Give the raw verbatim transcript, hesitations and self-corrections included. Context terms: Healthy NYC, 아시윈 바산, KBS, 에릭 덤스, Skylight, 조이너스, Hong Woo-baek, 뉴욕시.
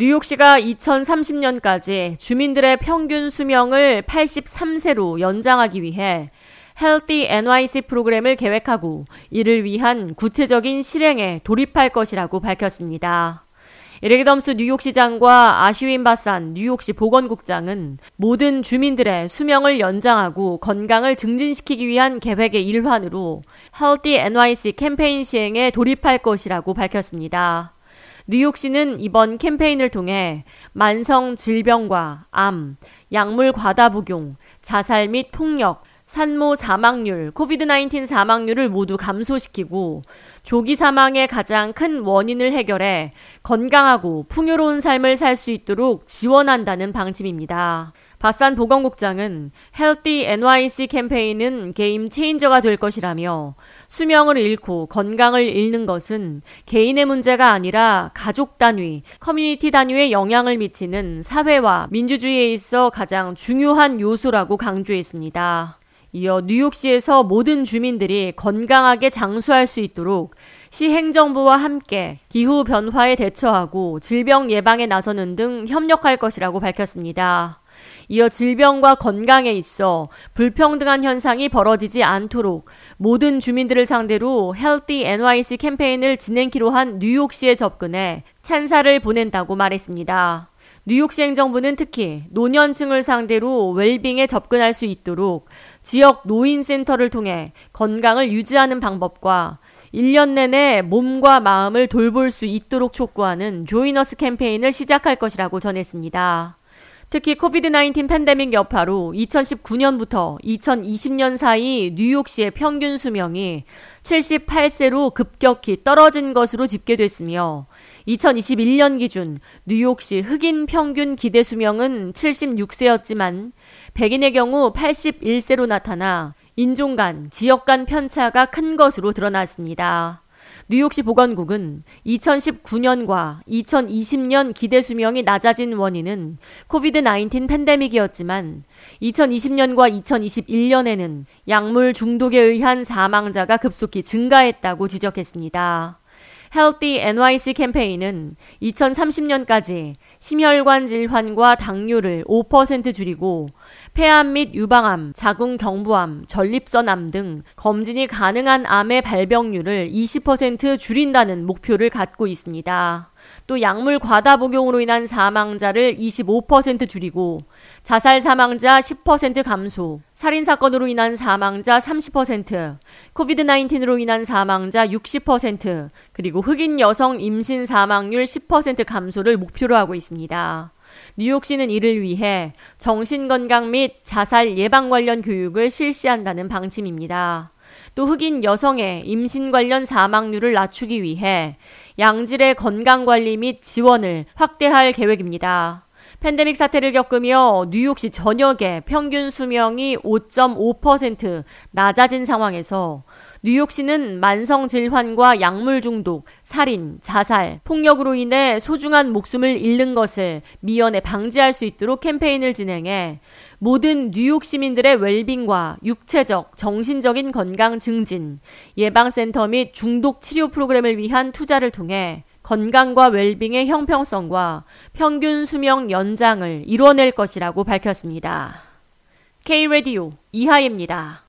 뉴욕시가 이천삼십 년까지 주민들의 평균 수명을 팔십삼 세로 연장하기 위해 Healthy 엔와이씨 프로그램을 계획하고 이를 위한 구체적인 실행에 돌입할 것이라고 밝혔습니다. 에릭 덤스 뉴욕시장과 아시윈 바산 뉴욕시 보건국장은 모든 주민들의 수명을 연장하고 건강을 증진시키기 위한 계획의 일환으로 Healthy 엔와이씨 캠페인 시행에 돌입할 것이라고 밝혔습니다. 뉴욕시는 이번 캠페인을 통해 만성 질병과 암, 약물 과다 복용, 자살 및 폭력, 산모 사망률, 코비드 나인틴 사망률을 모두 감소시키고 조기 사망의 가장 큰 원인을 해결해 건강하고 풍요로운 삶을 살 수 있도록 지원한다는 방침입니다. 바산 보건국장은 Healthy 엔와이씨 캠페인은 게임 체인저가 될 것이라며 수명을 잃고 건강을 잃는 것은 개인의 문제가 아니라 가족 단위, 커뮤니티 단위에 영향을 미치는 사회와 민주주의에 있어 가장 중요한 요소라고 강조했습니다. 이어 뉴욕시에서 모든 주민들이 건강하게 장수할 수 있도록 시행정부와 함께 기후변화에 대처하고 질병 예방에 나서는 등 협력할 것이라고 밝혔습니다. 이어 질병과 건강에 있어 불평등한 현상이 벌어지지 않도록 모든 주민들을 상대로 Healthy 엔와이씨 캠페인을 진행키로 한 뉴욕시에 접근해 찬사를 보낸다고 말했습니다. 뉴욕시 행정부는 특히 노년층을 상대로 웰빙에 접근할 수 있도록 지역 노인센터를 통해 건강을 유지하는 방법과 일 년 내내 몸과 마음을 돌볼 수 있도록 촉구하는 조이너스 캠페인을 시작할 것이라고 전했습니다. 특히 코비드 나인틴 팬데믹 여파로 이천십구 년부터 이천이십 년 사이 뉴욕시의 평균 수명이 칠십팔 세로 급격히 떨어진 것으로 집계됐으며 이천이십일 년 기준 뉴욕시 흑인 평균 기대 수명은 칠십육 세였지만 백인의 경우 팔십일 세로 나타나 인종 간, 지역 간 편차가 큰 것으로 드러났습니다. 뉴욕시 보건국은 이천십구 년과 이천이십 년 기대 수명이 낮아진 원인은 코비드 나인틴 팬데믹이었지만 이천이십 년과 이천이십일 년에는 약물 중독에 의한 사망자가 급속히 증가했다고 지적했습니다. Healthy 엔와이씨 캠페인은 이천삼십 년까지 심혈관 질환과 당뇨를 오 퍼센트 줄이고 폐암 및 유방암, 자궁경부암, 전립선암 등 검진이 가능한 암의 발병률을 이십 퍼센트 줄인다는 목표를 갖고 있습니다. 또 약물 과다 복용으로 인한 사망자를 이십오 퍼센트 줄이고 자살 사망자 십 퍼센트 감소, 살인사건으로 인한 사망자 삼십 퍼센트, 코비드 나인틴으로 인한 사망자 육십 퍼센트, 그리고 흑인 여성 임신 사망률 십 퍼센트 감소를 목표로 하고 있습니다. 뉴욕시는 이를 위해 정신건강 및 자살 예방 관련 교육을 실시한다는 방침입니다. 또 흑인 여성의 임신 관련 사망률을 낮추기 위해 양질의 건강관리 및 지원을 확대할 계획입니다. 팬데믹 사태를 겪으며 뉴욕시 전역의 평균 수명이 오 점 오 퍼센트 낮아진 상황에서 뉴욕시는 만성 질환과 약물 중독, 살인, 자살, 폭력으로 인해 소중한 목숨을 잃는 것을 미연에 방지할 수 있도록 캠페인을 진행해 모든 뉴욕 시민들의 웰빙과 육체적, 정신적인 건강 증진, 예방센터 및 중독 치료 프로그램을 위한 투자를 통해 건강과 웰빙의 형평성과 평균 수명 연장을 이뤄낼 것이라고 밝혔습니다. K 라디오 이하입니다.